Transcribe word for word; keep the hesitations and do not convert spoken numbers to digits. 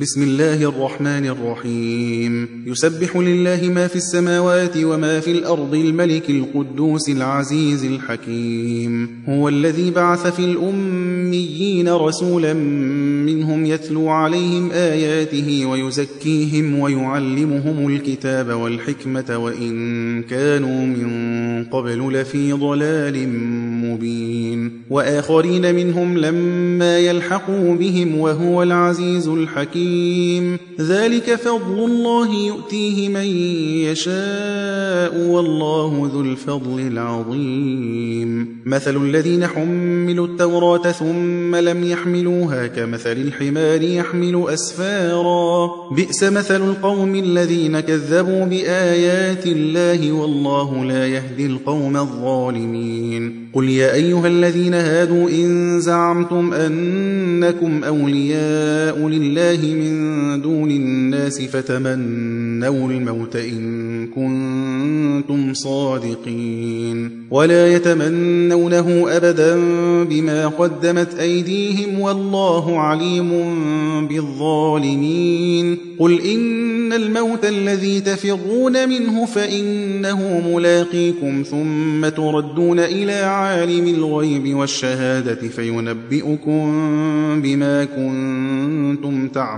بسم الله الرحمن الرحيم. يسبح لله ما في السماوات وما في الأرض الملك القدوس العزيز الحكيم. هو الذي بعث في الأميين رسولا منهم يتلو عليهم آياته ويزكيهم ويعلمهم الكتاب والحكمة وإن كانوا من قبل لفي ضلال مبين. وآخرين منهم لما يلحقوا بهم وهو العزيز الحكيم. ذلك فضل الله يؤتيه من يشاء والله ذو الفضل العظيم. مثل الذين حملوا التوراة ثم لم يحملوها كمثل الحمار يحمل أسفارا. بئس مثل القوم الذين كذبوا بآيات الله والله لا يهدي القوم الظالمين. قل يا أيها الذين هادوا إن زعمتم أنكم أولياء لله من دون الناس فتمنوا الموت إن كنتم صادقين. ولا يتمنونه أبدا بما قدمت أيديهم والله عليم بالظالمين. قل إن الموت الذي تفرون منه فإنه ملاقيكم ثم تردون إلى عالم الغيب والشهادة فينبئكم بما كنتم